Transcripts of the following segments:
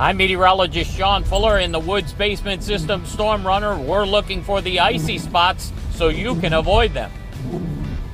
I'm meteorologist Sean Fuller in the Woods Basement System Storm Runner. We're looking for the icy spots so you can avoid them.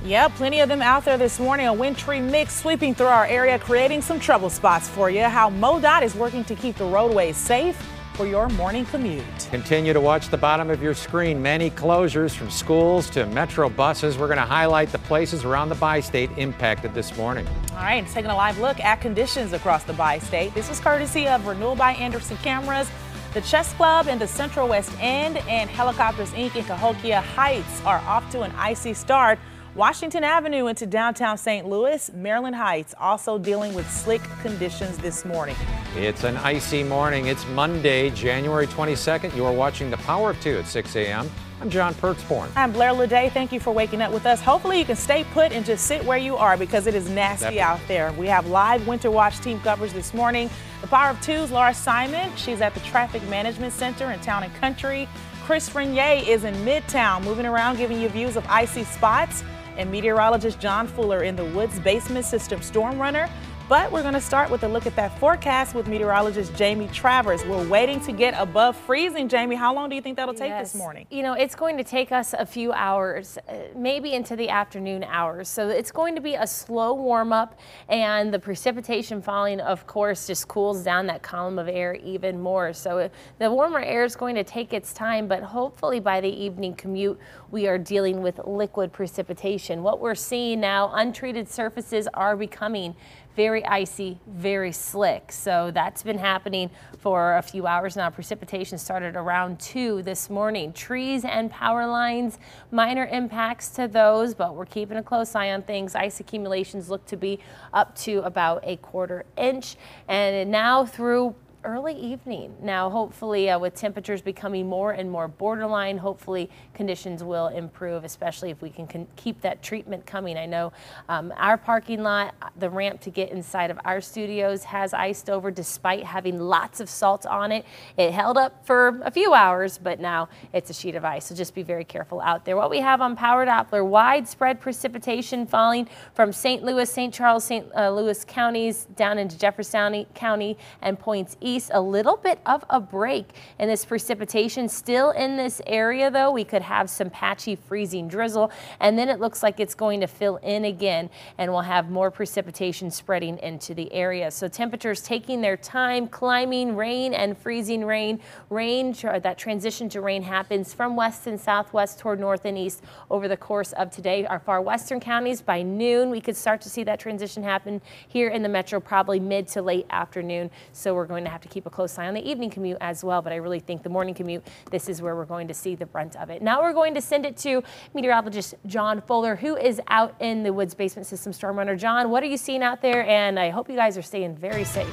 Yeah, plenty of them out there this morning. A wintry mix sweeping through our area, creating some trouble spots for you. How MoDOT is working to keep the roadways safe for your morning commute. Continue to watch the bottom of your screen. Many closures from schools to metro buses. We're going to highlight the places around the bi-state impacted this morning. All right, taking a live look at conditions across the bi-state. This was courtesy of Renewal by Andersen cameras, the Chess Club in the Central West End, and Helicopters Inc. in Cahokia Heights are off to an icy start. Washington Avenue into downtown St. Louis, Maryland Heights also dealing with slick conditions this morning. It's an icy morning. It's Monday, January 22nd. You are watching The Power of Two at 6 a.m. I'm John Pertzborn. I'm Blair Leday. Thank you for waking up with us. Hopefully you can stay put and just sit where you are because it is nasty out there. We have live Winter Watch team coverage this morning. The Power of Two's Laura Simon. She's at the Traffic Management Center in Town and Country. Chris Renier is in Midtown, moving around, giving you views of icy spots. And meteorologist John Fuller in the Woods Basement System Storm Runner. But we're going to start with a look at that forecast with meteorologist Jamie Travers. We're waiting to get above freezing. Jamie, how long do you think that'll take this morning? You know, it's going to take us a few hours, maybe into the afternoon hours. So it's going to be a slow warm up, and the precipitation falling, of course, just cools down that column of air even more. So the warmer air is going to take its time, but hopefully by the evening commute, we are dealing with liquid precipitation. What we're seeing now, untreated surfaces are becoming very icy, very slick. So that's been happening for a few hours now. Precipitation started around 2 this morning. Trees and power lines, minor impacts to those, but we're keeping a close eye on things. Ice accumulations look to be up to about a quarter inch. And now through early evening. Now, hopefully with temperatures becoming more and more borderline, hopefully conditions will improve, especially if we can keep that treatment coming. I know our parking lot, the ramp to get inside of our studios has iced over despite having lots of salt on it. It held up for a few hours, but now it's a sheet of ice. So just be very careful out there. What we have on Power Doppler, widespread precipitation falling from St. Louis, St. Charles, St. Louis counties down into Jefferson County and points east. A little bit of a break in this precipitation still in this area, though we could have some patchy freezing drizzle, and then it looks like it's going to fill in again, and we'll have more precipitation spreading into the area. So temperatures taking their time, climbing, rain and freezing rain. That transition to rain happens from west and southwest toward north and east over the course of today. Our far western counties by noon, we could start to see that transition happen here in the metro, probably mid to late afternoon. So we're going to have to keep a close eye on the evening commute as well, but I really think the morning commute, this is where we're going to see the brunt of it. Now we're going to send it to meteorologist John Fuller, who is out in the Woods Basement System Storm Runner. John, what are you seeing out there? And I hope you guys are staying very safe.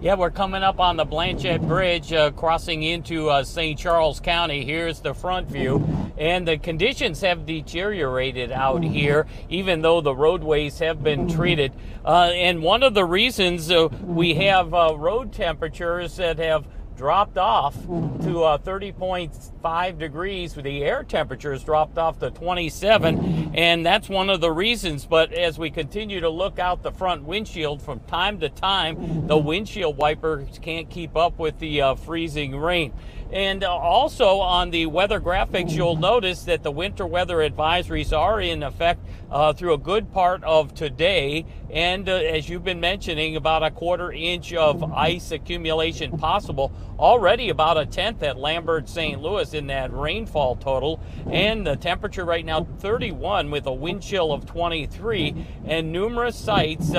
Yeah, we're coming up on the Blanchette Bridge, crossing into St. Charles County. Here's the front view. And the conditions have deteriorated out here, even though the roadways have been treated. And one of the reasons we have road temperatures that have dropped off to 30.5 degrees. The air temperature has dropped off to 27, and that's one of the reasons. But as we continue to look out the front windshield from time to time, the windshield wipers can't keep up with the freezing rain. And also on the weather graphics, you'll notice that the winter weather advisories are in effect through a good part of today. And as you've been mentioning, about a quarter inch of ice accumulation possible. Already about a tenth at Lambert, St. Louis in that rainfall total. And the temperature right now 31 with a wind chill of 23. And numerous sites,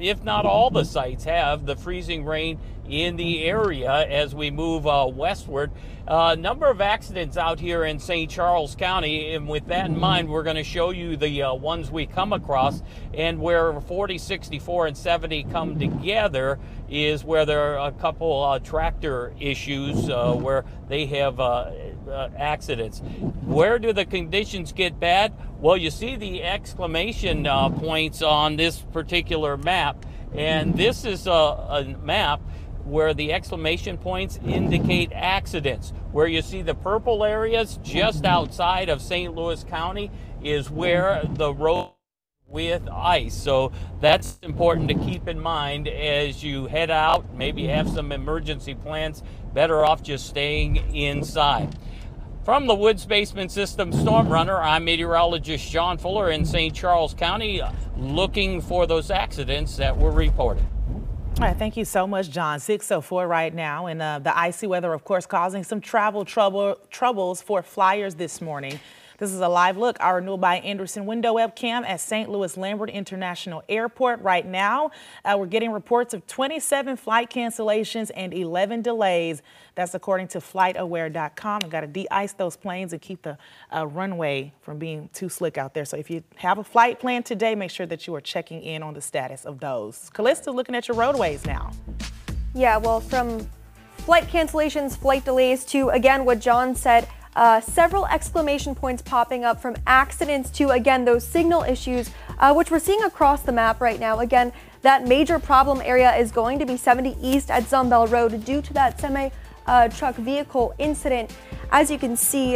if not all the sites, have the freezing rain in the area as we move westward. Number of accidents out here in St. Charles County, and with that in mind, we're going to show you the ones we come across, and where 40, 64, and 70 come together is where there are a couple tractor issues where they have accidents. Where do the conditions get bad? Well, you see the exclamation points on this particular map, and this is a map where the exclamation points indicate accidents. Where you see the purple areas just outside of St. Louis County is where the road with ice, so that's important to keep in mind as you head out. Maybe have some emergency plans. Better off just staying inside. From the Woods Basement System Storm Runner, I'm meteorologist Sean Fuller in St. Charles County, looking for those accidents that were reported. All right, thank you so much, John. 6:04 right now, and the icy weather, of course, causing some travel troubles for flyers this morning. This is a live look, our Renewal by Andersen window webcam at St. Louis Lambert International Airport. Right now, we're getting reports of 27 flight cancellations and 11 delays. That's according to flightaware.com. We've got to de-ice those planes and keep the runway from being too slick out there. So if you have a flight plan today, make sure that you are checking in on the status of those. Calista, looking at your roadways now. Yeah, well, from flight cancellations, flight delays to, again, what John said, several exclamation points popping up from accidents to, again, those signal issues, which we're seeing across the map right now. Again, that major problem area is going to be 70 East at Zumbell Road due to that semi-truck vehicle incident. As you can see,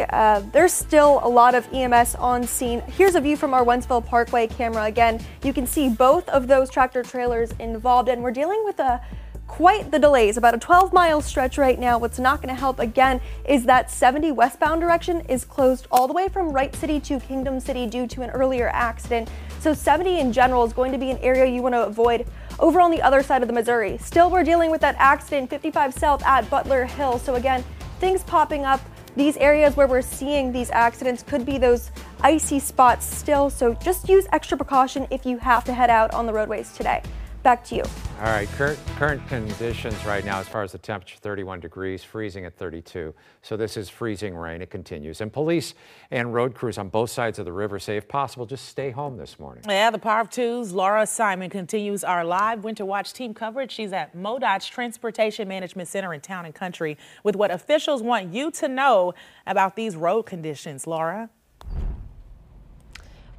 there's still a lot of EMS on scene. Here's a view from our Wentzville Parkway camera. Again, you can see both of those tractor trailers involved, and we're dealing with quite the delays, about a 12-mile stretch right now. What's not going to help, again, is that 70 westbound direction is closed all the way from Wright City to Kingdom City due to an earlier accident. So 70 in general is going to be an area you want to avoid. Over on the other side of the Missouri, still we're dealing with that accident, 55 South at Butler Hill. So again, things popping up. These areas where we're seeing these accidents could be those icy spots still. So just use extra precaution if you have to head out on the roadways today. Back to you. All right, current conditions right now as far as the temperature, 31 degrees, freezing at 32. So this is freezing rain. It continues. And police and road crews on both sides of the river say, if possible, just stay home this morning. Yeah, the Power of Two's Laura Simon continues our live Winter Watch team coverage. She's at MoDOT's Transportation Management Center in Town and Country with what officials want you to know about these road conditions. Laura?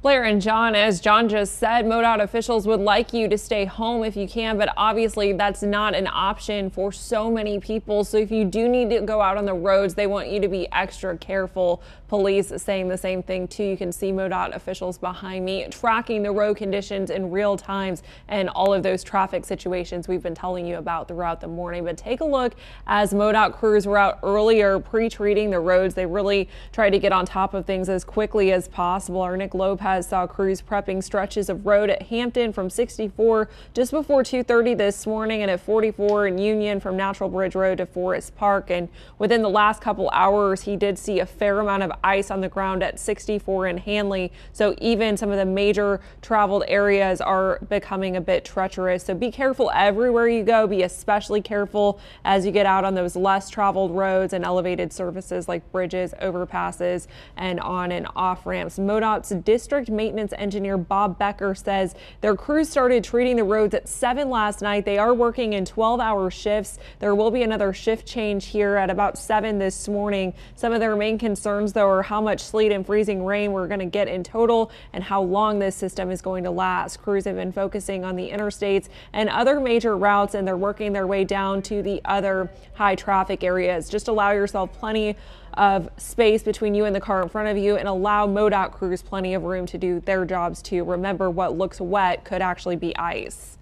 Blair and John, as John just said, MoDOT officials would like you to stay home if you can, but obviously that's not an option for so many people. So if you do need to go out on the roads, they want you to be extra careful. Police saying the same thing too. You can see MoDOT officials behind me tracking the road conditions in real time and all of those traffic situations we've been telling you about throughout the morning. But take a look as MoDOT crews were out earlier pre-treating the roads. They really tried to get on top of things as quickly as possible. Our Nick Lopez saw crews prepping stretches of road at Hampton from 64 just before 2:30 this morning, and at 44 in Union from Natural Bridge Road to Forest Park. And within the last couple hours, he did see a fair amount of ice on the ground at 64 in Hanley. So even some of the major traveled areas are becoming a bit treacherous. So be careful everywhere you go. Be especially careful as you get out on those less traveled roads and elevated surfaces like bridges, overpasses, and on and off ramps. MoDOT's district maintenance engineer Bob Becker says their crew started treating the roads at 7 last night. They are working in 12-hour shifts. There will be another shift change here at about 7 this morning. Some of their main concerns, though, are how much sleet and freezing rain we're going to get in total and how long this system is going to last. Crews have been focusing on the interstates and other major routes, and they're working their way down to the other high traffic areas. Just allow yourself plenty of space between you and the car in front of you, and allow MoDOT crews plenty of room to do their jobs too. Remember, what looks wet could actually be ice.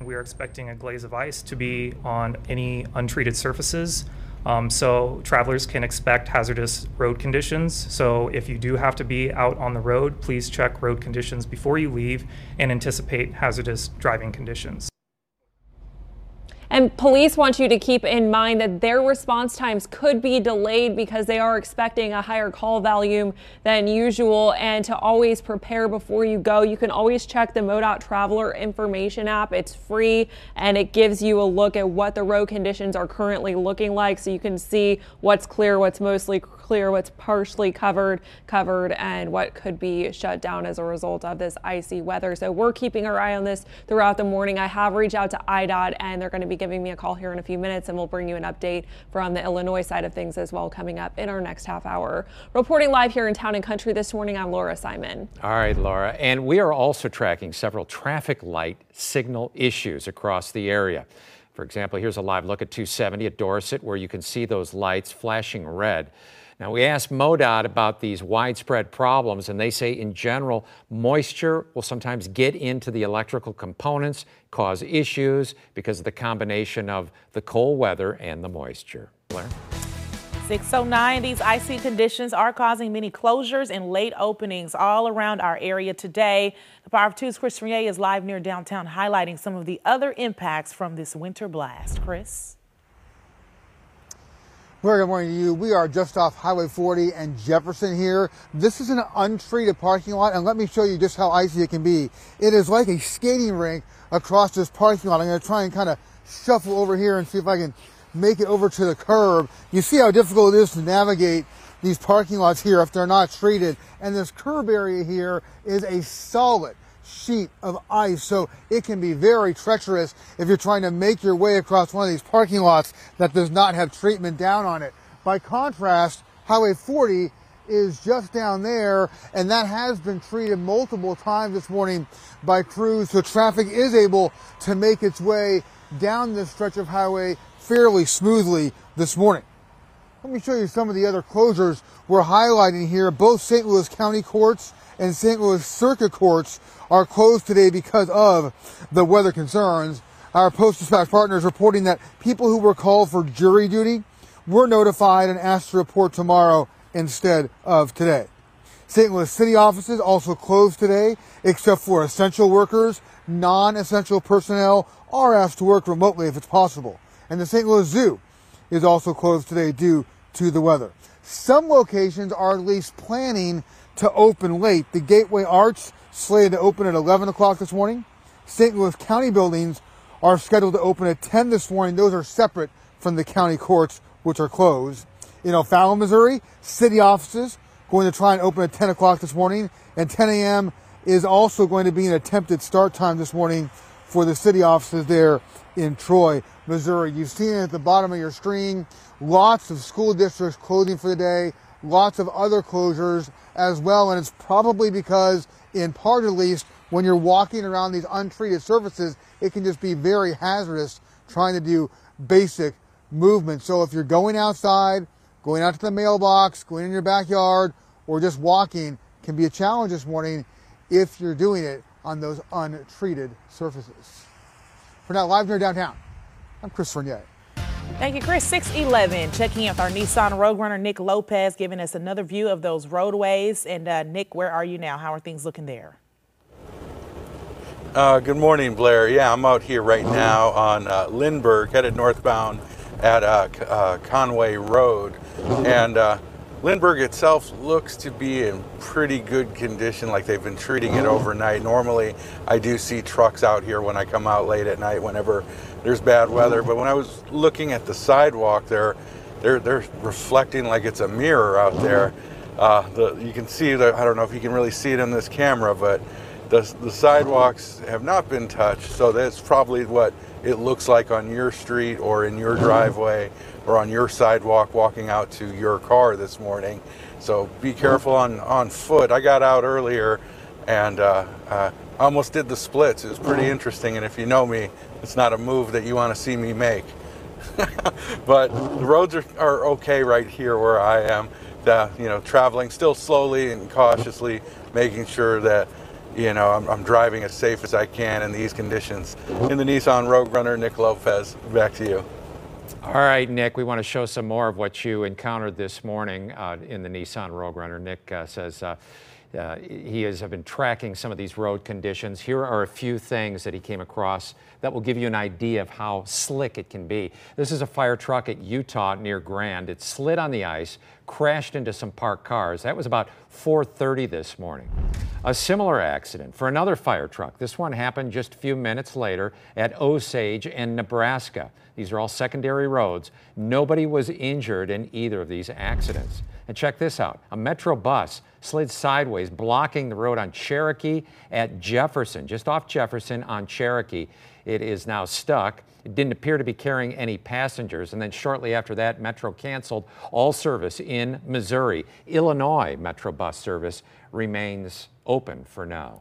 We are expecting a glaze of ice to be on any untreated surfaces, so travelers can expect hazardous road conditions. So if you do have to be out on the road, please check road conditions before you leave and anticipate hazardous driving conditions. And police want you to keep in mind that their response times could be delayed because they are expecting a higher call volume than usual, and to always prepare before you go. You can always check the MoDOT Traveler information app. It's free and it gives you a look at what the road conditions are currently looking like, so you can see what's clear, what's mostly clear, what's partially covered, and what could be shut down as a result of this icy weather. So we're keeping our eye on this throughout the morning. I have reached out to IDOT and they're going to be giving me a call here in a few minutes, and we'll bring you an update from the Illinois side of things as well coming up in our next half hour. Reporting live here in Town and Country this morning, I'm Laura Simon. All right, Laura, and we are also tracking several traffic light signal issues across the area. For example, here's a live look at 270 at Dorset, where you can see those lights flashing red. Now, we asked MoDOT about these widespread problems, and they say in general, moisture will sometimes get into the electrical components, cause issues because of the combination of the cold weather and the moisture. Blair? 609, these icy conditions are causing many closures and late openings all around our area today. The Power of Two's Chris Renier is live near downtown, highlighting some of the other impacts from this winter blast. Chris? Very good morning to you. We are just off Highway 40 and Jefferson here. This is an untreated parking lot, and let me show you just how icy it can be. It is like a skating rink across this parking lot. I'm going to try and kind of shuffle over here and see if I can make it over to the curb. You see how difficult it is to navigate these parking lots here if they're not treated. And this curb area here is a solid sheet of ice, so it can be very treacherous if you're trying to make your way across one of these parking lots that does not have treatment down on it. By contrast, Highway 40 is just down there, and that has been treated multiple times this morning by crews, so traffic is able to make its way down this stretch of highway fairly smoothly this morning. Let me show you some of the other closures we're highlighting here. Both St. Louis County Courts and St. Louis Circuit Courts are closed today because of the weather concerns. Our Post-Dispatch partners reporting that people who were called for jury duty were notified and asked to report tomorrow instead of today. St. Louis city offices also closed today, except for essential workers. Non-essential personnel are asked to work remotely if it's possible. And the St. Louis Zoo is also closed today due to the weather. Some locations are at least planning to open late. The Gateway Arch slated to open at 11 o'clock this morning. St. Louis County buildings are scheduled to open at 10 this morning. Those are separate from the county courts, which are closed. In O'Fallon, Missouri, city offices going to try and open at 10 o'clock this morning, and 10 a.m. is also going to be an attempted start time this morning for the city offices there in Troy, Missouri. You've seen it at the bottom of your screen. Lots of school districts closing for the day, lots of other closures as well, and it's probably because, in part at least, when you're walking around these untreated surfaces, it can just be very hazardous trying to do basic movement. So if you're going outside, going out to the mailbox, going in your backyard, or just walking, can be a challenge this morning if you're doing it on those untreated surfaces. For now, live near downtown, I'm Chris Renier. Thank you, Chris. 611, checking in with our Nissan Rogue Runner, Nick Lopez, giving us another view of those roadways. And Nick, where are you now? How are things looking there? Good morning, Blair. Yeah, I'm out here right now on Lindbergh, headed northbound at Conway Road. And Lindbergh itself looks to be in pretty good condition, like they've been treating it overnight. Normally, I do see trucks out here when I come out late at night, whenever there's bad weather. But when I was looking at the sidewalk there, they're reflecting like it's a mirror out there. You can see, I don't know if you can really see it on this camera, but the sidewalks have not been touched. So that's probably what it looks like on your street or in your driveway or on your sidewalk walking out to your car this morning. So be careful on foot. I got out earlier and almost did the splits. It was pretty interesting, and if you know me, it's not a move that you want to see me make. But the roads are okay right here where I am. Traveling still slowly and cautiously, making sure that I'm driving as safe as I can in these conditions. In the Nissan Rogue Runner, Nick Lopez, back to you. All right, Nick, we want to show some more of what you encountered this morning in the Nissan Rogue Runner. Nick says He has been tracking some of these road conditions. Here are a few things that he came across that will give you an idea of how slick it can be. This is a fire truck at Utah near Grand. It slid on the ice, crashed into some parked cars. That was about 4:30 this morning. A similar accident for another fire truck. This one happened just a few minutes later at Osage in Nebraska. These are all secondary roads. Nobody was injured in either of these accidents. And check this out. A Metro bus slid sideways, blocking the road on Cherokee at Jefferson, just off Jefferson on Cherokee. It is now stuck. It didn't appear to be carrying any passengers. And then shortly after that, Metro canceled all service in Missouri. Illinois Metro bus service remains open for now.